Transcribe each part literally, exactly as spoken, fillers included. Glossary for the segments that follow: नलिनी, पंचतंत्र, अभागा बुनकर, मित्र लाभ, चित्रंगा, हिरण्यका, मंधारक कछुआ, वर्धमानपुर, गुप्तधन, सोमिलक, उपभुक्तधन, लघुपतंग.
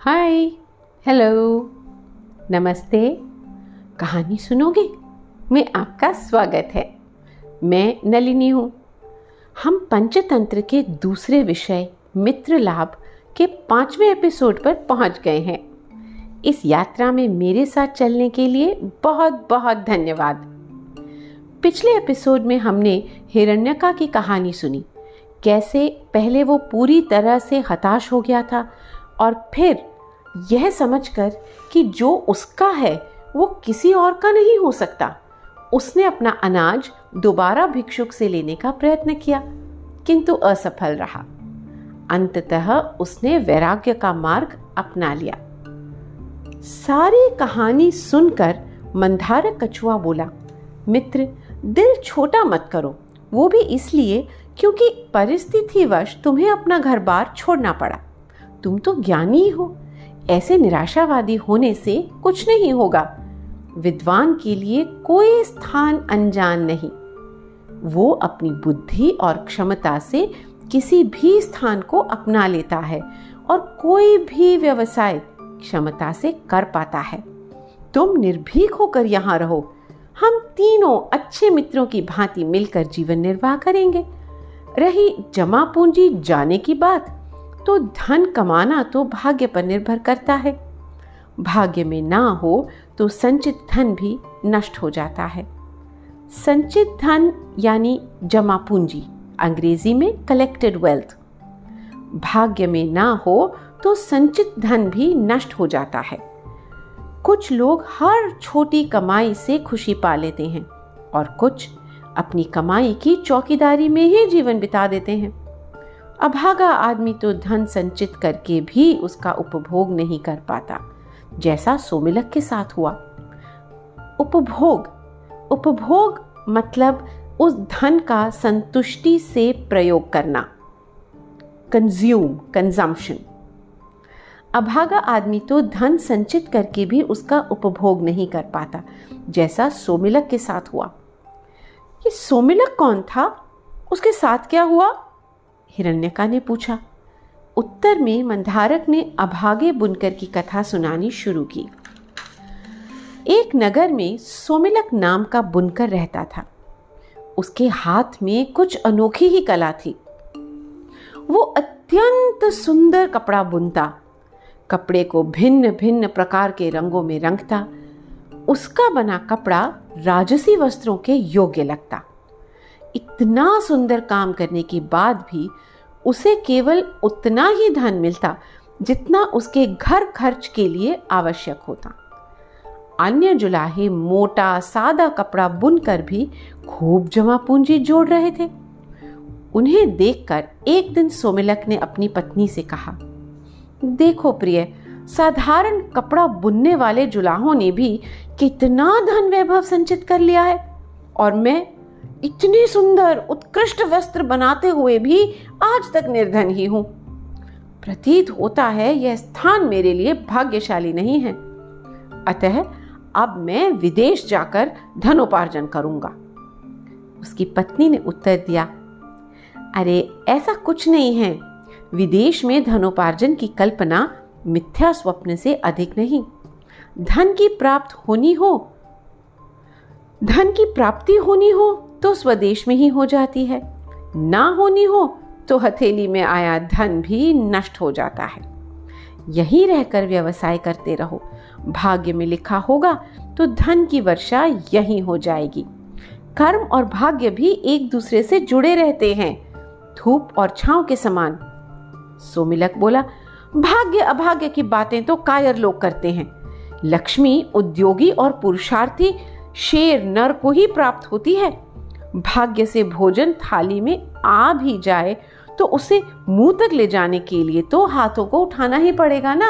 हाय, hello, नमस्ते। कहानी सुनोगे में आपका स्वागत है। मैं नलिनी हूँ। हम पंचतंत्र के दूसरे विषय मित्र लाभ के पाँचवें एपिसोड पर पहुँच गए हैं। इस यात्रा में मेरे साथ चलने के लिए बहुत बहुत धन्यवाद। पिछले एपिसोड में हमने हिरण्यका की कहानी सुनी, कैसे पहले वो पूरी तरह से हताश हो गया था और फिर यह समझकर कि जो उसका है वो किसी और का नहीं हो सकता, उसने अपना अनाज दोबारा भिक्षुक से लेने का प्रयत्न किया किंतु असफल रहा। अंततः उसने वैराग्य का मार्ग अपना लिया। सारी कहानी सुनकर मंधारक कछुआ बोला, मित्र दिल छोटा मत करो, वो भी इसलिए क्योंकि परिस्थितिवश तुम्हें अपना घर बार छोड़ना पड़ा। तुम तो ज्ञानी हो, ऐसे निराशावादी होने से कुछ नहीं होगा। विद्वान के लिए कोई स्थान अनजान नहीं, वो अपनी बुद्धि और क्षमता से किसी भी स्थान को अपना लेता है और कोई भी व्यवसाय क्षमता से कर पाता है। तुम निर्भीक होकर यहाँ रहो। हम तीनों अच्छे मित्रों की भांति मिलकर जीवन निर्वाह करेंगे। रही जमा पूंजी जाने की बात, तो धन कमाना तो भाग्य पर निर्भर करता है। भाग्य में ना हो तो संचित धन भी नष्ट हो जाता है। संचित धन यानी जमा पूंजी, अंग्रेजी में कलेक्टेड वेल्थ। भाग्य में ना हो तो संचित धन भी नष्ट हो जाता है। कुछ लोग हर छोटी कमाई से खुशी पा लेते हैं और कुछ अपनी कमाई की चौकीदारी में ही जीवन बिता देते हैं। अभागा आदमी तो धन संचित करके भी उसका उपभोग नहीं कर पाता, जैसा सोमिलक के साथ हुआ। उपभोग उपभोग मतलब उस धन का संतुष्टि से प्रयोग करना, कंज्यूम, कंजम्पशन। अभागा आदमी तो धन संचित करके भी उसका उपभोग नहीं कर पाता, जैसा सोमिलक के साथ हुआ। ये सोमिलक कौन था? उसके साथ क्या हुआ? हिरण्यका ने पूछा। उत्तर में मंधारक ने अभागे बुनकर की कथा सुनानी शुरू की। एक नगर में सोमिलक नाम का बुनकर रहता था। उसके हाथ में कुछ अनोखी ही कला थी। वो अत्यंत सुंदर कपड़ा बुनता, कपड़े को भिन्न भिन्न प्रकार के रंगों में रंगता। उसका बना कपड़ा राजसी वस्त्रों के योग्य लगता। इतना सुंदर काम करने के बाद भी उसे केवल उतना ही धन मिलता जितना उसके घर खर्च के लिए आवश्यक होता। अन्य जुलाहे मोटा सादा कपड़ा बुनकर भी खूब जमा पूंजी जोड़ रहे थे। उन्हें देखकर एक दिन सोमिलक ने अपनी पत्नी से कहा, देखो प्रिय, साधारण कपड़ा बुनने वाले जुलाहों ने भी कितना धन वैभव संचित कर लिया है और मैं इतने सुंदर उत्कृष्ट वस्त्र बनाते हुए भी आज तक निर्धन ही हूं। प्रतीत होता है यह स्थान मेरे लिए भाग्यशाली नहीं है, अतः अब मैं विदेश जाकर धनोपार्जन करूंगा। उसकी पत्नी ने उत्तर दिया, अरे ऐसा कुछ नहीं है, विदेश में धनोपार्जन की कल्पना मिथ्या स्वप्न से अधिक नहीं। धन की प्राप्त होनी हो धन की प्राप्ति होनी हो तो स्वदेश में ही हो जाती है, ना होनी हो तो हथेली में आया धन भी नष्ट हो जाता है। यहीं रहकर व्यवसाय करते रहो, भाग्य में लिखा होगा तो धन की वर्षा यहीं हो जाएगी। कर्म और भाग्य भी एक दूसरे से जुड़े रहते हैं, धूप और छांव के समान। सोमिलक बोला, भाग्य अभाग्य की बातें तो कायर लोग करते हैं। लक्ष्मी उद्योगी और पुरुषार्थी शेर नर को ही प्राप्त होती है। भाग्य से भोजन थाली में आ भी जाए तो उसे मुंह तक ले जाने के लिए तो हाथों को उठाना ही पड़ेगा ना।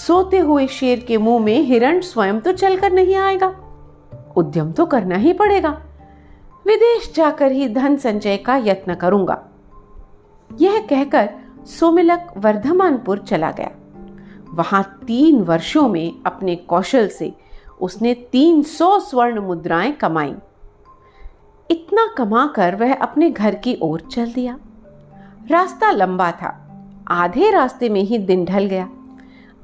सोते हुए शेर के मुंह में हिरण स्वयं तो चलकर नहीं आएगा, उद्यम तो करना ही पड़ेगा। विदेश जाकर ही धन संचय का यत्न करूंगा। यह कहकर सोमिलक वर्धमानपुर चला गया। वहां तीन वर्षों में अपने कौशल से उसने तीन सौ स्वर्ण मुद्राएं कमाई। इतना कमाकर वह अपने घर की ओर चल दिया। रास्ता लंबा था, आधे रास्ते में ही दिन ढल गया।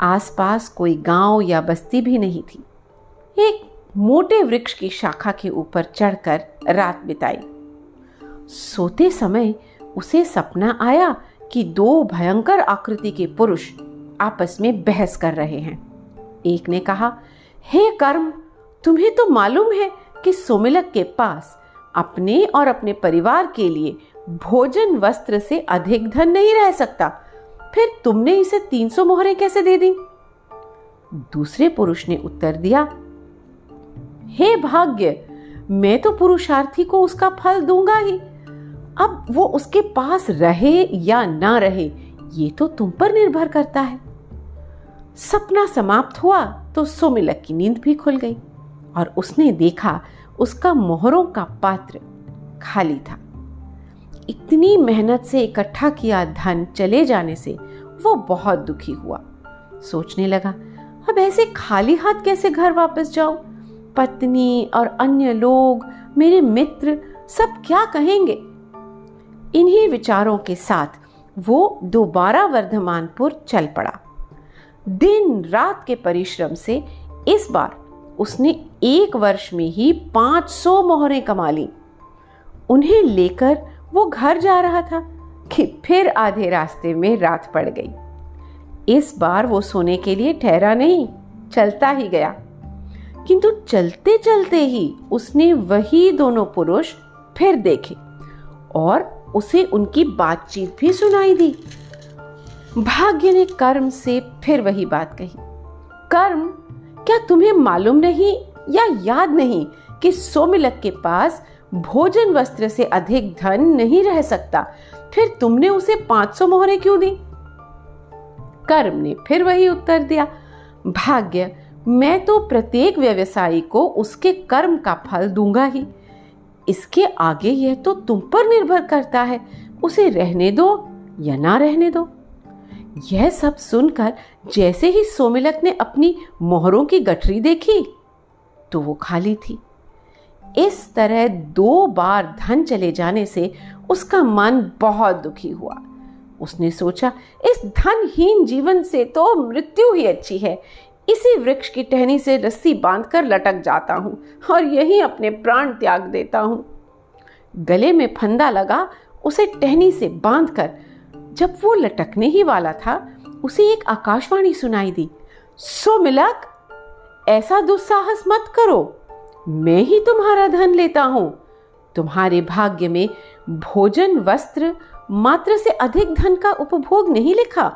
आसपास कोई गांव या बस्ती भी नहीं थी। एक मोटे वृक्ष की शाखा के ऊपर चढ़कर रात बिताई। सोते समय उसे सपना आया कि दो भयंकर आकृति के पुरुष आपस में बहस कर रहे हैं। एक ने कहा, हे कर्म, तुम्हें तो मालूम है कि सोमिलक के पास अपने और अपने परिवार के लिए भोजन वस्त्र से अधिक धन नहीं रह सकता, फिर तुमने इसे तीन सौ मोहरें कैसे दे दी? दूसरे पुरुष ने उत्तर दिया, हे भाग्य, मैं तो पुरुषार्थी को उसका फल दूंगा ही। अब वो उसके पास रहे या ना रहे ये तो तुम पर निर्भर करता है। सपना समाप्त हुआ तो सोमिलक की नींद भी खुल गई और उसने देखा उसका मोहरों का पात्र खाली था। इतनी मेहनत से इकट्ठा किया धन चले जाने से वो बहुत दुखी हुआ। सोचने लगा, अब ऐसे खाली हाथ कैसे घर वापस जाऊं? पत्नी और अन्य लोग, मेरे मित्र, सब क्या कहेंगे? इन्हीं विचारों के साथ वो दोबारा वर्धमानपुर चल पड़ा। दिन रात के परिश्रम से इस बार उसने एक वर्ष में ही पाँच सौ मोहरें कमा ली। उन्हें लेकर वो घर जा रहा था कि फिर आधे रास्ते में रात पड़ गई। इस बार वो सोने के लिए ठहरा नहीं, चलता ही गया, किंतु चलते चलते ही उसने वही दोनों पुरुष फिर देखे और उसे उनकी बातचीत भी सुनाई दी। भाग्य ने कर्म से फिर वही बात कही, कर्म, क्या तुम्हें मालूम नहीं या याद नहीं कि सोमिलक के पास भोजन वस्त्र से अधिक धन नहीं रह सकता, फिर तुमने उसे पाँच सौ मोहरें क्यों दी? कर्म ने फिर वही उत्तर दिया, भाग्य, मैं तो प्रत्येक व्यवसायी को उसके कर्म का फल दूंगा ही, इसके आगे यह तो तुम पर निर्भर करता है, उसे रहने दो या ना रहने दो। यह सब सुनकर जैसे ही सोमिलक ने अपनी मोहरों की गठरी देखी तो वो खाली थी। इस तरह दो बार धन चले जाने से उसका मन बहुत दुखी हुआ। उसने सोचा, इस धनहीन जीवन से तो मृत्यु ही अच्छी है, इसी वृक्ष की टहनी से रस्सी बांधकर लटक जाता हूँ और यहीं अपने प्राण त्याग देता हूँ। गले में फंदा लगा उसे टहनी से बांधकर जब वो लटकने ही वाला था, उसे एक आकाशवाणी सुनाई दी, सोमिलक, ऐसा दुस्साहस मत करो, मैं ही तुम्हारा धन लेता हूँ, तुम्हारे भाग्य में भोजन वस्त्र मात्र से अधिक धन का उपभोग नहीं लिखा।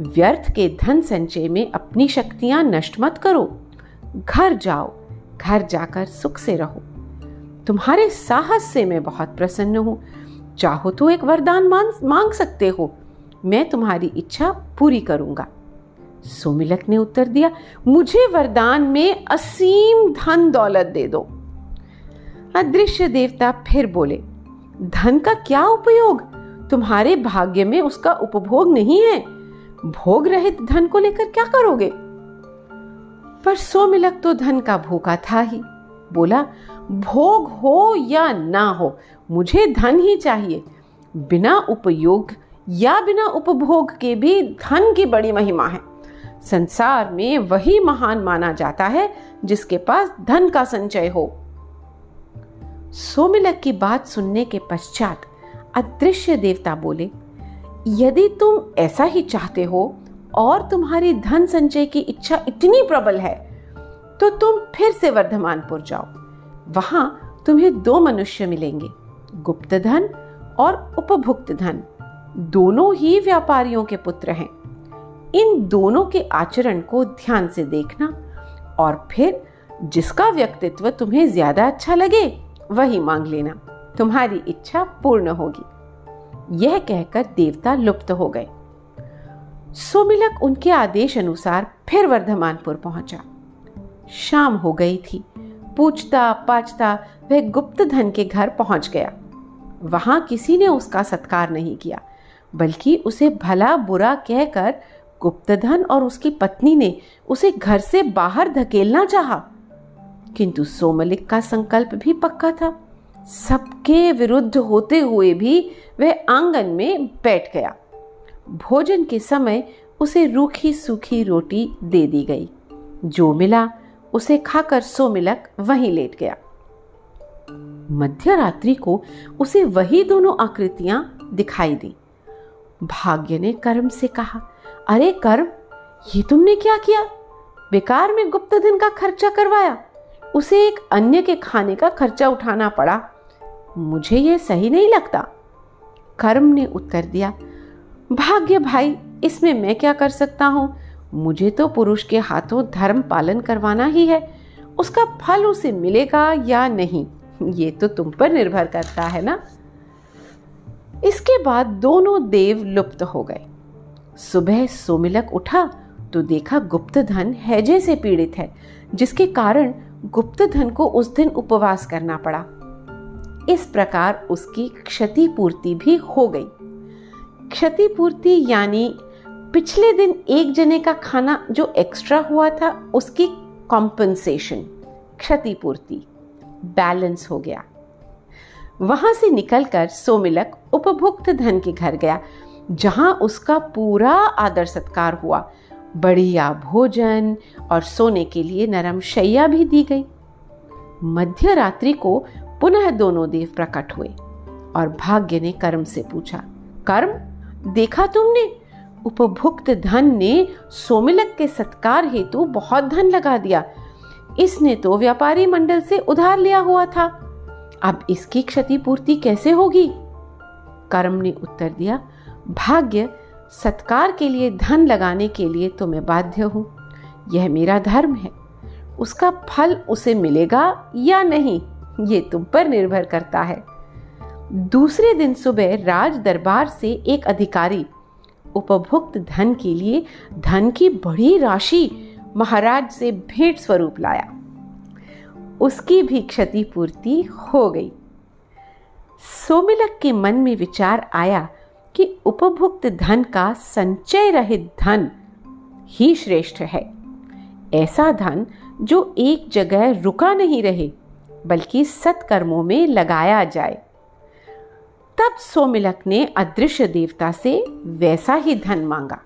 व्यर्थ के धन संचय में अपनी शक्तियां नष्ट मत करो, घर जाओ, घर जाकर सुख से रहो। तुम्हारे साहस से मैं बहुत प्रसन्न हूँ, चाहो तो एक वरदान मांग सकते हो, मैं तुम्हारी इच्छा पूरी करूंगा। सोमिलक ने उत्तर दिया, मुझे वरदान में असीम धन दौलत दे दो। अदृश्य देवता फिर बोले, धन का क्या उपयोग, तुम्हारे भाग्य में उसका उपभोग नहीं है, भोग रहित धन को लेकर क्या करोगे? पर सोमिलक तो धन का भूखा था ही, बोला, भोग हो या ना हो, मुझे धन ही चाहिए, बिना उपयोग या बिना उपभोग के भी धन की बड़ी महिमा है। संसार में वही महान माना जाता है जिसके पास धन का संचय हो। सोमिलक की बात सुनने के पश्चात अदृश्य देवता बोले, यदि तुम ऐसा ही चाहते हो और तुम्हारी धन संचय की इच्छा इतनी प्रबल है तो तुम फिर से वर्धमानपुर जाओ, वहां तुम्हें दो मनुष्य मिलेंगे, गुप्तधन और उपभुक्तधन, दोनों ही व्यापारियों के पुत्र हैं। इन दोनों के आचरण को ध्यान से देखना और फिर जिसका व्यक्तित्व तुम्हें ज्यादा अच्छा लगे वही मांग लेना, तुम्हारी इच्छा पूर्ण होगी। यह कहकर देवता लुप्त हो गए। सोमिलक उनके आदेश अनुसार फिर वर्धमानपुर पहुंचा। शाम हो गई थी। पूछता पाछता वह गुप्तधन के घर पहुंच गया। वहां किसी ने उसका सत्कार नहीं किया, बल्कि उसे भला बुरा कहकर गुप्तधन और उसकी पत्नी ने उसे घर से बाहर धकेलना चाहा, किंतु सोमिलक का संकल्प भी पक्का था। सबके विरुद्ध होते हुए भी वह आंगन में बैठ गया। भोजन के समय उसे रूखी सूखी रोटी दे दी गई। जो मिला उसे खाकर सोमिलक वहीं लेट गया। मध्य रात्रि को उसे वही दोनों आकृतियां दिखाई दी। भाग्य ने कर्म से कहा, अरे कर्म, ये तुमने क्या किया? बेकार में गुप्तधन का खर्चा करवाया। उसे एक अन्य के खाने का खर्चा उठाना पड़ा। मुझे ये सही नहीं लगता। कर्म ने उत्तर दिया, भाग्य भाई, इसमें मैं क्या कर सकता हूँ? मुझे तो पुरुष के हाथों धर्म पालन करवाना ही है। उसका फल उसे मिलेगा या नहीं, ये तो तुम पर निर्भर करता है ना। इसके बाद दोनों देव लुप्त हो गए। सुबह सोमिलक उठा तो देखा गुप्तधन हैजे से पीड़ित है, जिसके कारण गुप्तधन को उस दिन उपवास करना पड़ा। इस प्रकार उसकी क्षतिपूर्ति भी हो गई। क्षतिपूर्ति यानी पिछले दिन एक जने का खाना जो एक्स्ट्रा हुआ था उसकी कॉम्पनसेशन, क्षतिपूर्ति, बैलेंस हो गया। वहां से निकलकर सोमिलक उपभुक्तधन के घर गया, जहां उसका पूरा आदर सत्कार हुआ। बढ़िया भोजन और सोने के लिए नरम शैया भी दी गई। मध्य रात्रि को पुनः दोनों देव प्रकट हुए और भाग्य ने कर्म से पूछा, कर्म, देखा तुमने, उपभुक्तधन ने सोमिलक के सत्कार हेतु बहुत धन लगा दिया। इसने तो व्यापारी मंडल से उधार लिया हुआ था। अब इसकी क्षतिपूर्ति कैसे होगी? कर्म ने उत्तर दिया, भाग्य, सत्कार के लिए धन लगाने के लिए तो मैं बाध्य हूँ। यह मेरा धर्म है। उसका फल उसे मिलेगा या नहीं, ये तुम पर निर्भर करता है। दूसरे दिन सुबह राज दरबार से एक अधिकारी उपभुक्त धन के लिए धन की बड़ी राशि महाराज से भेंट स्वरूप लाया। उसकी भी क्षतिपूर्ति हो गई। सोमिलक के मन में विचार आया कि उपभुक्त धन का संचय रहित धन ही श्रेष्ठ है। ऐसा धन जो एक जगह रुका नहीं रहे, बल्कि सत्कर्मों में लगाया जाए। तब सोमिलक ने अदृश्य देवता से वैसा ही धन मांगा।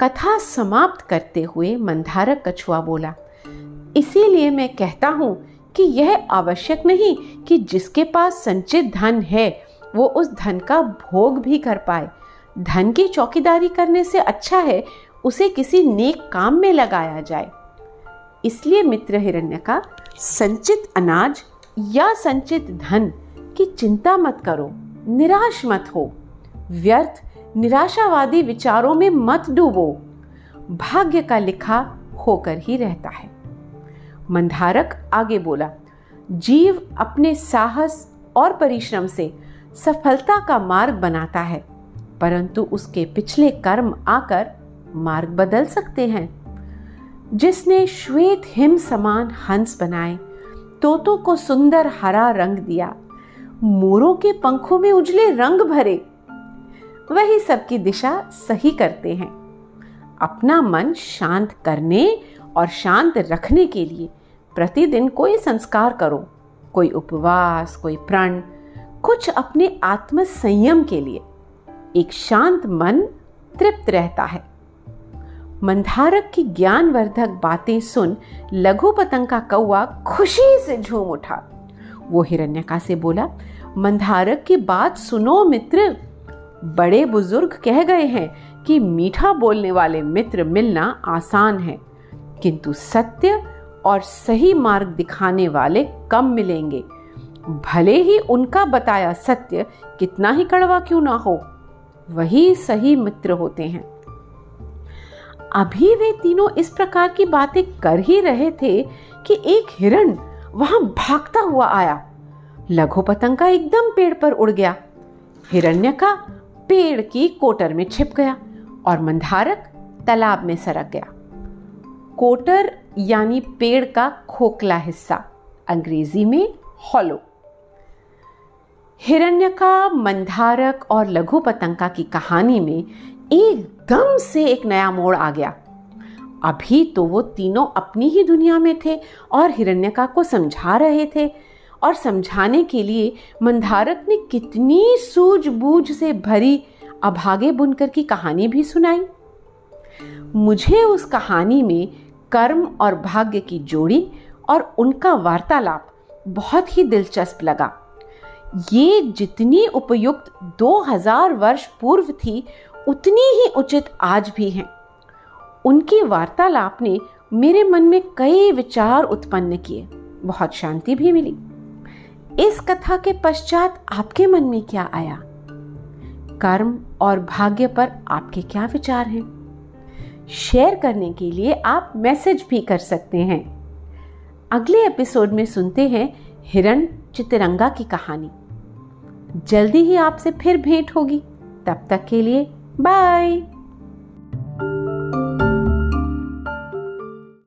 कथा समाप्त करते हुए मंधारक कछुआ बोला, इसीलिए मैं कहता हूँ कि यह आवश्यक नहीं कि जिसके पास संचित धन है वो उस धन का भोग भी कर पाए। धन की चौकीदारी करने से अच्छा है उसे किसी नेक काम में लगाया जाए। इसलिए मित्र हिरण्यका, संचित अनाज या संचित धन की चिंता मत करो, निराश मत हो, व्यर्थ निराशावादी विचारों में मत डूबो। भाग्य का लिखा होकर ही रहता है। मंधारक आगे बोला, जीव अपने साहस और परिश्रम से सफलता का मार्ग बनाता है, परंतु उसके पिछले कर्म आकर मार्ग बदल सकते हैं। जिसने श्वेत हिम समान हंस बनाए, तोतों को सुंदर हरा रंग दिया, मोरों के पंखों में उजले रंग भरे, वही सबकी दिशा सही करते हैं। अपना मन शांत करने और शांत रखने के लिए प्रतिदिन कोई संस्कार करो, कोई उपवास, कोई प्रण, कुछ अपने आत्म संयम के लिए। एक शांत मन तृप्त रहता है। मंधारक की ज्ञानवर्धक बातें सुन लघुपतंग का कौआ खुशी से झूम उठा। वो हिरण्यका से बोला, मंधारक की बात सुनो मित्र, बड़े बुजुर्ग कह गए हैं कि मीठा बोलने वाले मित्र मिलना आसान है, किंतु सत्य और सही मार्ग दिखाने वाले कम मिलेंगे, भले ही उनका बताया सत्य कितना ही कड़वा क्यों ना हो। वही सही मित्र होते हैं। अभी वे तीनों इस प्रकार की बातें कर ही रहे थे कि एक हिरण वहां भागता हुआ आया। लघुपतंग का एकदम पेड़ पर उड़ गया, हिरण्यका पेड़ की कोटर में छिप गया और मंधारक तालाब में सरक गया। कोटर यानी पेड़ का खोखला हिस्सा, अंग्रेजी में हॉलो। हिरण्यका, मंधारक और लघुपतंगा की कहानी में एकदम से एक नया मोड़ आ गया। अभी तो वो तीनों अपनी ही दुनिया में थे और हिरण्यका को समझा रहे थे, और समझाने के लिए मंधारक ने कितनी सूझबूझ से भरी अभागे बुनकर की कहानी भी सुनाई। मुझे उस कहानी में कर्म और भाग्य की जोड़ी और उनका वार्तालाप बहुत ही दिलचस्प लगा। ये जितनी उपयुक्त दो हज़ार वर्ष पूर्व थी उतनी ही उचित आज भी हैं। उनकी वार्तालाप ने मेरे मन में कई विचार उत्पन्न किए, बहुत शांति भी मिली। इस कथा के पश्चात आपके मन में क्या आया? कर्म और भाग्य पर आपके क्या विचार हैं? शेयर करने के लिए आप मैसेज भी कर सकते हैं। अगले एपिसोड में सुनते हैं हिरण चित्रंगा की कहानी। जल्दी ही आपसे फिर भेंट होगी। तब तक के लिए बाय।